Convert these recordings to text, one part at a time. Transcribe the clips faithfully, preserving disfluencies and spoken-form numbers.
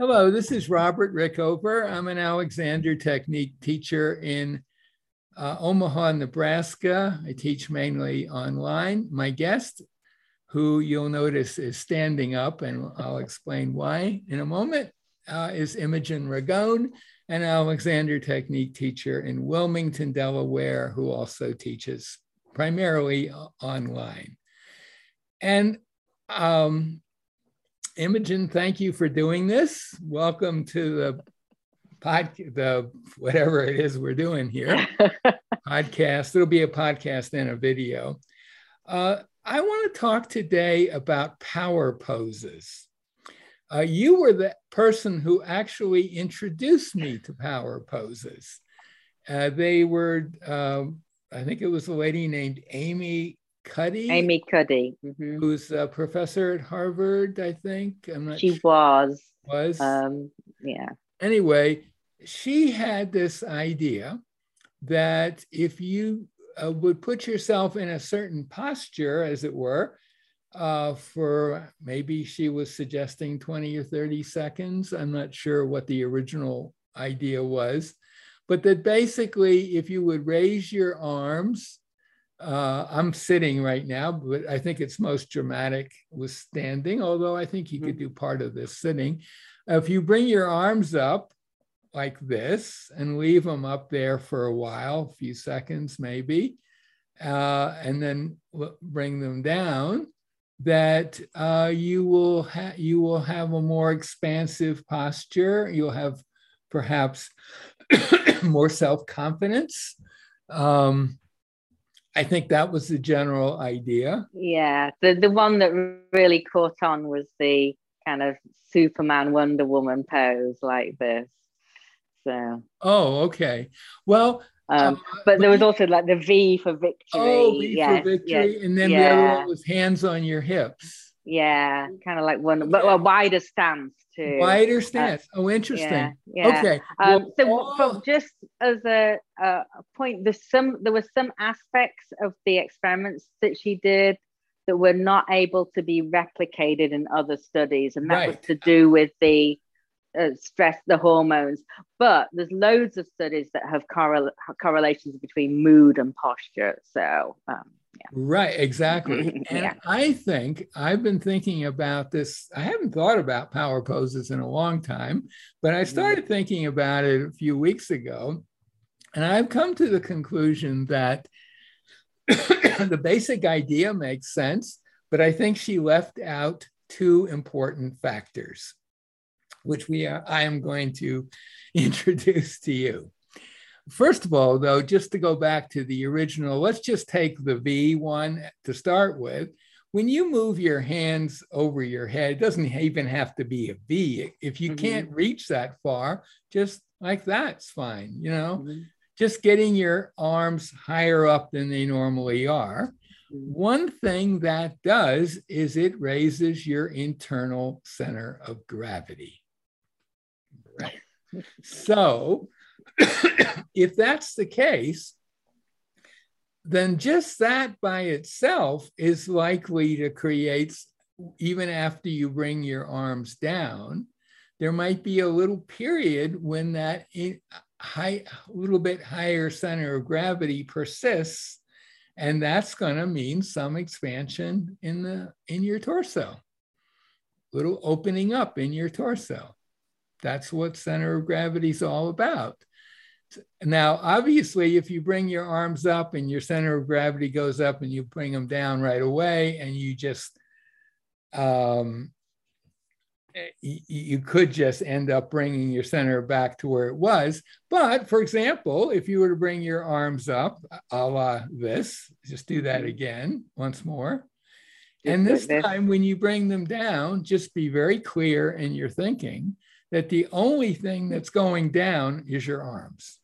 Hello, this is Robert Rickover. I'm an Alexander Technique teacher in uh, Omaha, Nebraska. I teach mainly online. My guest, who you'll notice is standing up, and I'll explain why in a moment, uh, is Imogen Ragone, an Alexander Technique teacher in Wilmington, Delaware, who also teaches primarily online. And um, Imogen, thank you for doing this. Welcome to the podcast, the whatever it is we're doing here. Podcast. It'll be a podcast and a video. Uh, I want to talk today about power poses. Uh, you were the person who actually introduced me to power poses. Uh, they were, uh, I think it was a lady named Amy Cuddy, Amy Cuddy, mm-hmm. who's a professor at Harvard, I think. I'm not she sure. was. Was. Um, yeah. Anyway, she had this idea that if you uh, would put yourself in a certain posture, as it were, uh, for maybe she was suggesting twenty or thirty seconds. I'm not sure what the original idea was, but that basically if you would raise your arms. Uh, I'm sitting right now, but I think it's most dramatic with standing, although I think you could do part of this sitting. If you bring your arms up like this and leave them up there for a while, a few seconds maybe, uh, and then bring them down, that uh, you will ha- you will have a more expansive posture. You'll have perhaps more self-confidence. Um, I think that was the general idea. Yeah, the, the one that really caught on was the kind of Superman, Wonder Woman pose like this. So. Oh, okay. Well. Um, uh, but there was also like the V for victory. Oh, V yes, for victory. Yes, and then yeah. the other one was hands on your hips. Yeah, kind of like one, but a wider stance too. Wider stance. Uh, oh, interesting. Yeah, yeah. Okay. Um, well, so, all... just as a, a point, there's some there were some aspects of the experiments that she did that were not able to be replicated in other studies, and that right. was to do with the uh, stress, the hormones. But there's loads of studies that have correl- correlations between mood and posture. So. Um, Yeah. Right, exactly. And yeah. I think I've been thinking about this. I haven't thought about power poses in a long time, but I started thinking about it a few weeks ago. And I've come to the conclusion that the basic idea makes sense, but I think she left out two important factors, which we are, I am going to introduce to you. First of all, though, just to go back to the original, let's just take the V one to start with. When you move your hands over your head, it doesn't even have to be a V. If you mm-hmm. can't reach that far, just like that's fine, you know, mm-hmm. just getting your arms higher up than they normally are. One thing that does is it raises your internal center of gravity. Right. So, if that's the case, then just that by itself is likely to create, even after you bring your arms down, there might be a little period when that high, little bit higher center of gravity persists, and that's going to mean some expansion in the in your torso, little opening up in your torso. That's what center of gravity is all about. Now, obviously, if you bring your arms up and your center of gravity goes up and you bring them down right away and you just, um, you could just end up bringing your center back to where it was. But for example, if you were to bring your arms up, a la this, just do that again once more. And this time when you bring them down, just be very clear in your thinking that the only thing that's going down is your arms.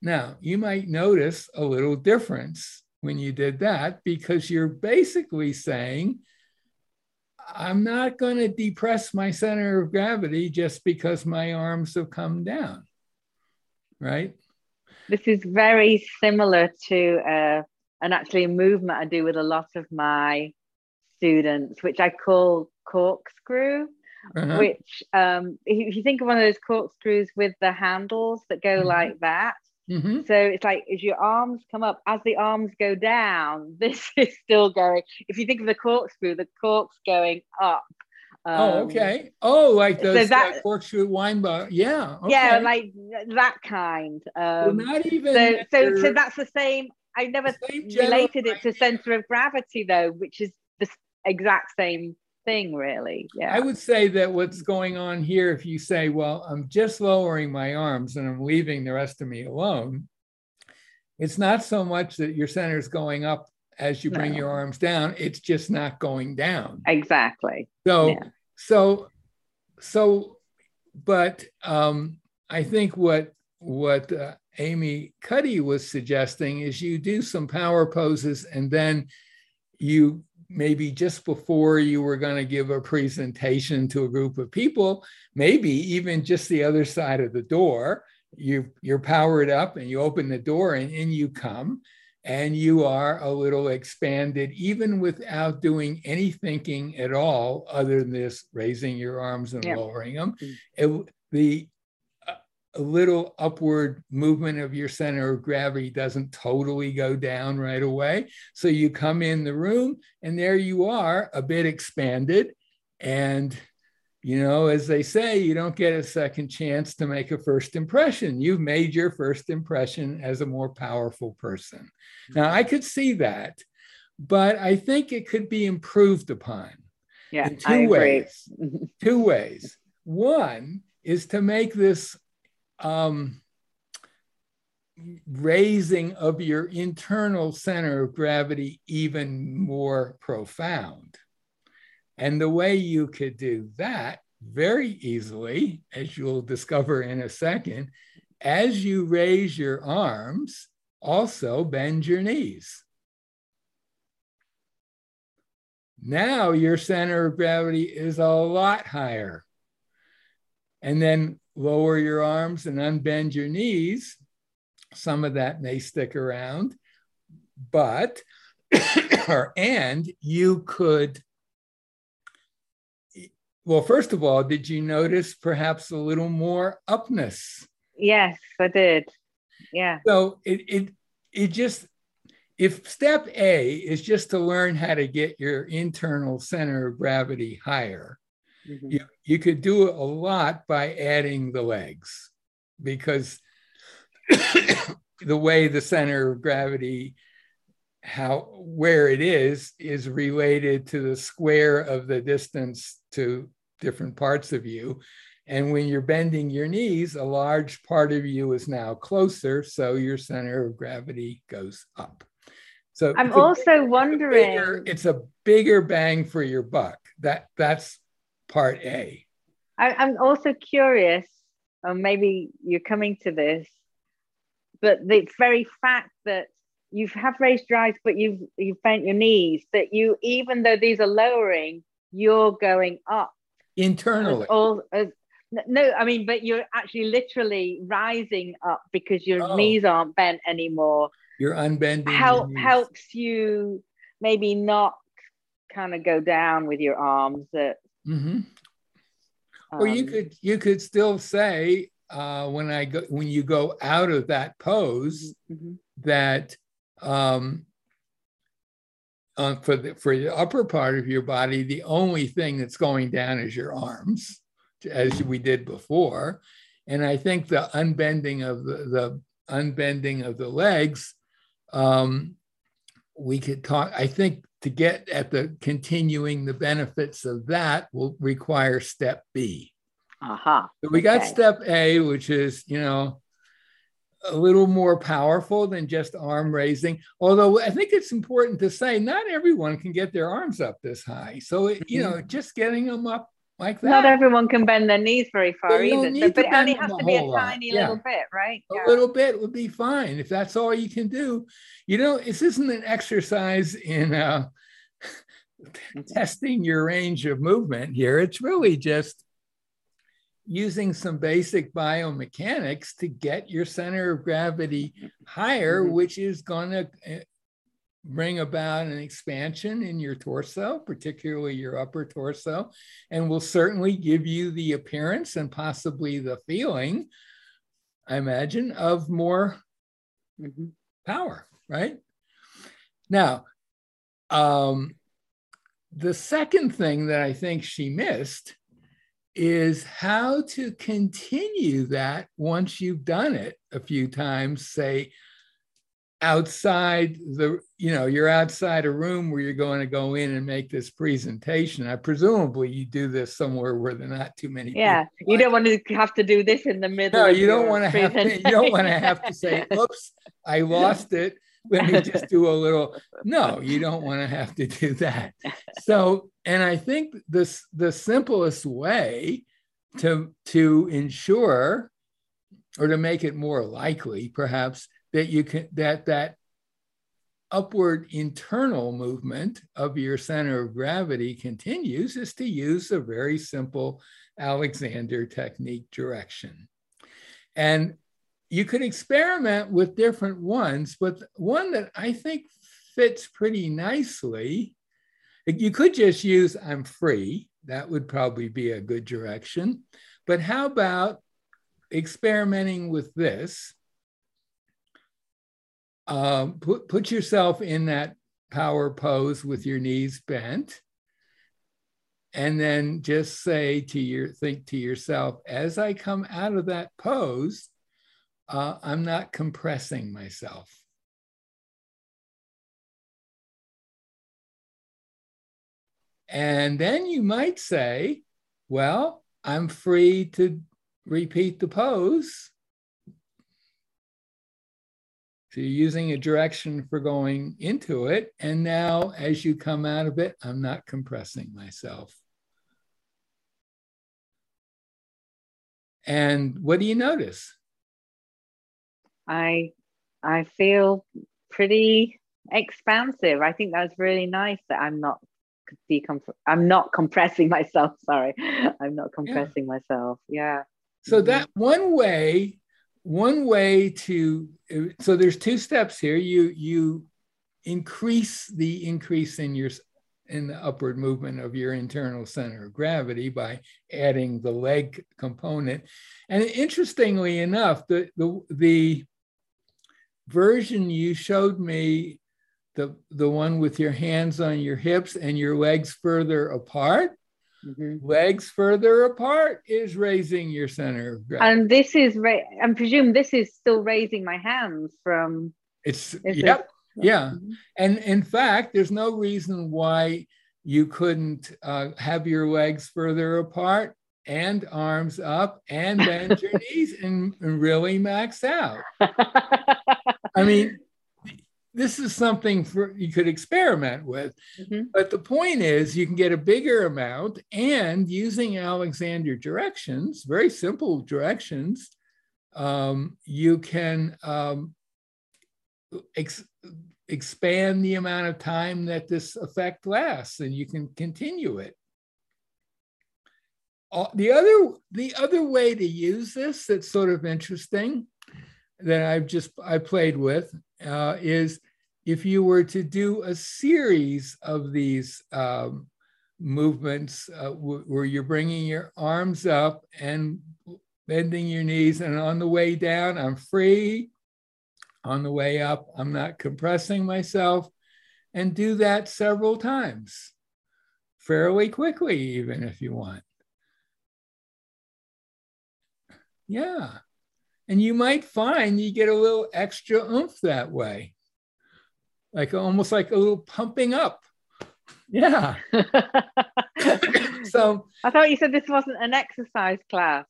Now, you might notice a little difference when you did that because you're basically saying, I'm not going to depress my center of gravity just because my arms have come down, right? This is very similar to uh, an actually movement I do with a lot of my students, which I call corkscrew, uh-huh. which um, if you think of one of those corkscrews with the handles that go mm-hmm. like that. Mm-hmm. So it's like, as your arms come up, as the arms go down, this is still going. If you think of the corkscrew, the cork's going up. Um, oh, okay. Oh, like those so that, that corkscrew wine bar. Yeah. Okay. Yeah, like that kind. Um, well, not even. So, so, so that's the same. I never related it to center of gravity, though, which is the exact same thing, really. Yeah. I would say that what's going on here, if you say, well, I'm just lowering my arms and I'm leaving the rest of me alone, it's not so much that your center is going up as you bring no. your arms down, it's just not going down. Exactly. So, yeah. so, so, but um, I think what what uh, Amy Cuddy was suggesting is you do some power poses, and then you maybe just before you were going to give a presentation to a group of people, maybe even just the other side of the door, you you're powered up and you open the door and in you come. And you are a little expanded, even without doing any thinking at all, other than this raising your arms and yep. lowering them. It, the uh, a little upward movement of your center of gravity doesn't totally go down right away. So you come in the room and there you are, a bit expanded. And, you know, as they say, you don't get a second chance to make a first impression. You've made your first impression as a more powerful person. Mm-hmm. Now, I could see that, but I think it could be improved upon yeah, in two I ways. Agree. Two ways. One is to make this um, raising of your internal center of gravity even more profound. And the way you could do that very easily, as you'll discover in a second, as you raise your arms, also bend your knees. Now your center of gravity is a lot higher. And then lower your arms and unbend your knees. Some of that may stick around, but, or, and you could. Well, first of all, did you notice perhaps a little more upness? Yes, I did. Yeah. So it it it just, if step A is just to learn how to get your internal center of gravity higher, mm-hmm. you, you could do a lot by adding the legs, because the way the center of gravity how where it is is related to the square of the distance to different parts of you. And when you're bending your knees, a large part of you is now closer, so your center of gravity goes up. So I'm also wondering, it's a bigger, it's a bigger bang for your buck. That that's part A. I, I'm also curious, or maybe you're coming to this, but the very fact that you have raised your eyes, but you've you've bent your knees, that you, even though these are lowering, you're going up internally. As all, as, no, I mean, but you're actually literally rising up because your oh. knees aren't bent anymore. You're unbending. Help helps you maybe not kind of go down with your arms. That, mm-hmm. um, or you could you could still say uh, when I go when you go out of that pose mm-hmm. that. Um, Uh, for the for the upper part of your body, the only thing that's going down is your arms, as we did before. And I think the unbending of the, the unbending of the legs, um, we could talk. I think to get at the continuing the benefits of that will require step B. Aha. Uh-huh. So we got okay. step A, which is, you know, a little more powerful than just arm raising. Although I think it's important to say not everyone can get their arms up this high. So, it, you know, just getting them up like that. Not everyone can bend their knees very far either. So, but it only has to be a tiny yeah. little bit, right? Yeah. A little bit would be fine if that's all you can do. You know, this isn't an exercise in uh, testing your range of movement here. It's really just using some basic biomechanics to get your center of gravity higher, mm-hmm. which is going to bring about an expansion in your torso, particularly your upper torso, and will certainly give you the appearance and possibly the feeling, I imagine, of more mm-hmm. power, right? Now, um, the second thing that I think she missed is how to continue that once you've done it a few times, say, outside the, you know, you're outside a room where you're going to go in and make this presentation. I presumably you do this somewhere where there are not too many yeah, people. Yeah, you don't want to have to do this in the middle. No, you don't want to have to, you don't want to have to say, oops, I lost it. Let me just do a little. No, you don't want to have to do that. So, and I think this the simplest way to to ensure, or to make it more likely, perhaps, that you can that that upward internal movement of your center of gravity continues is to use a very simple Alexander Technique direction. And you could experiment with different ones, but one that I think fits pretty nicely, you could just use I'm free. That would probably be a good direction. But how about experimenting with this? Um, put, put yourself in that power pose with your knees bent. And then just say to your, think to yourself, as I come out of that pose, Uh, I'm not compressing myself. And then you might say, well, I'm free to repeat the pose. So you're using a direction for going into it. And now as you come out of it, I'm not compressing myself. And what do you notice? I I feel pretty expansive. I think that's really nice that I'm not decomp- I'm not compressing myself. Sorry, I'm not compressing yeah. myself. Yeah. So that one way, one way to so there's two steps here. You you increase the increase in your in the upward movement of your internal center of gravity by adding the leg component, and interestingly enough, the the the version you showed me, the, the one with your hands on your hips and your legs further apart, mm-hmm. legs further apart is raising your center of gravity. And this is, ra- I presume this is still raising my hands from. It's, yep, it? yeah. Mm-hmm. And in fact, there's no reason why you couldn't uh, have your legs further apart and arms up and bend your knees and, and really max out. I mean, this is something for, you could experiment with, mm-hmm. but the point is you can get a bigger amount, and using Alexander directions, very simple directions, um, you can um, ex- expand the amount of time that this effect lasts, and you can continue it. Uh, the other, the other way to use this that's sort of interesting that I've just I played with uh, is if you were to do a series of these um, movements uh, w- where you're bringing your arms up and bending your knees, and on the way down, I'm free. On the way up, I'm not compressing myself, and do that several times, fairly quickly, even if you want. Yeah. And you might find you get a little extra oomph that way, like almost like a little pumping up. Yeah. So I thought you said this wasn't an exercise class.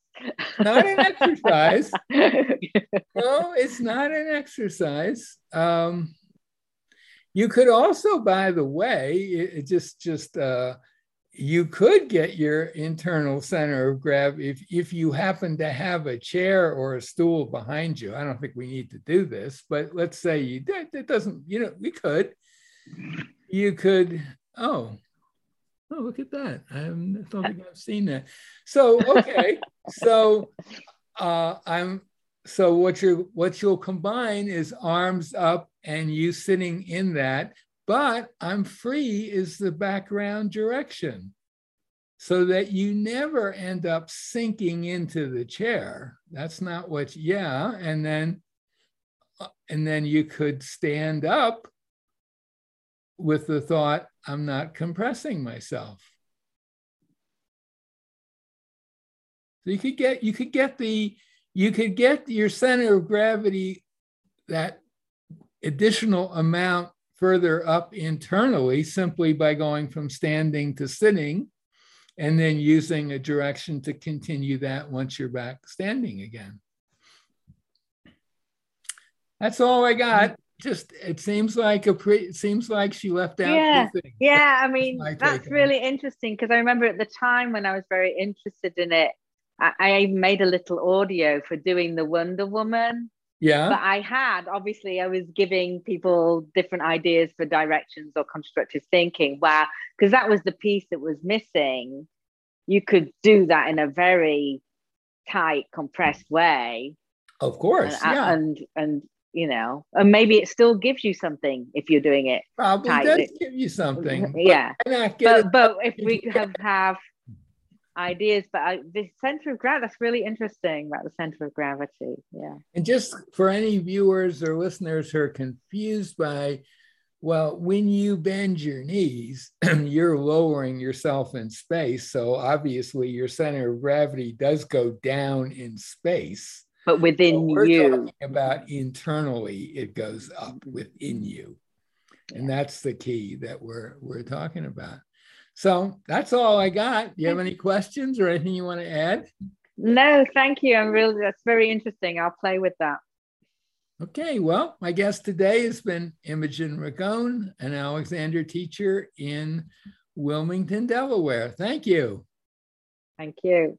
Not an exercise. No, it's not an exercise. Um, you could also, by the way, it, it just just. Uh, You could get your internal center of gravity if, if you happen to have a chair or a stool behind you. I don't think we need to do this, but let's say you did. That doesn't, you know, we could. You could, oh, oh look at that. I don't think I've seen that. So, okay. so, uh, I'm, so what you're, what you'll combine is arms up and you sitting in that, But I'm free is the background direction, so that you never end up sinking into the chair. That's not what, yeah. And then, and then you could stand up with the thought, I'm not compressing myself. So you could get, you could get the, you could get your center of gravity, that additional amount further up internally, simply by going from standing to sitting, and then using a direction to continue that once you're back standing again. That's all I got. Just, it seems like a pre, it seems like she left out. Yeah, two things. Yeah. I mean, that's, that's really interesting, because I remember at the time when I was very interested in it, I, I made a little audio for doing the Wonder Woman. Yeah. But I had, obviously, I was giving people different ideas for directions or constructive thinking, where, because that was the piece that was missing. You could do that in a very tight, compressed way. Of course. And, yeah. and, and you know, and maybe it still gives you something if you're doing it. Probably tight. Does give you something. Yeah. But, but, but if we have, have ideas, but I, the center of gravity, that's really interesting about the center of gravity. Yeah. And just for any viewers or listeners who are confused by, well, when you bend your knees, you're lowering yourself in space. So obviously your center of gravity does go down in space. But within so you. We're talking about internally, it goes up within you. And yeah. That's the key that we're, we're talking about. So that's all I got. Do you have any questions or anything you want to add? No, thank you. I'm really, that's very interesting. I'll play with that. Okay, well, my guest today has been Imogen Ragone, an Alexander teacher in Wilmington, Delaware. Thank you. Thank you.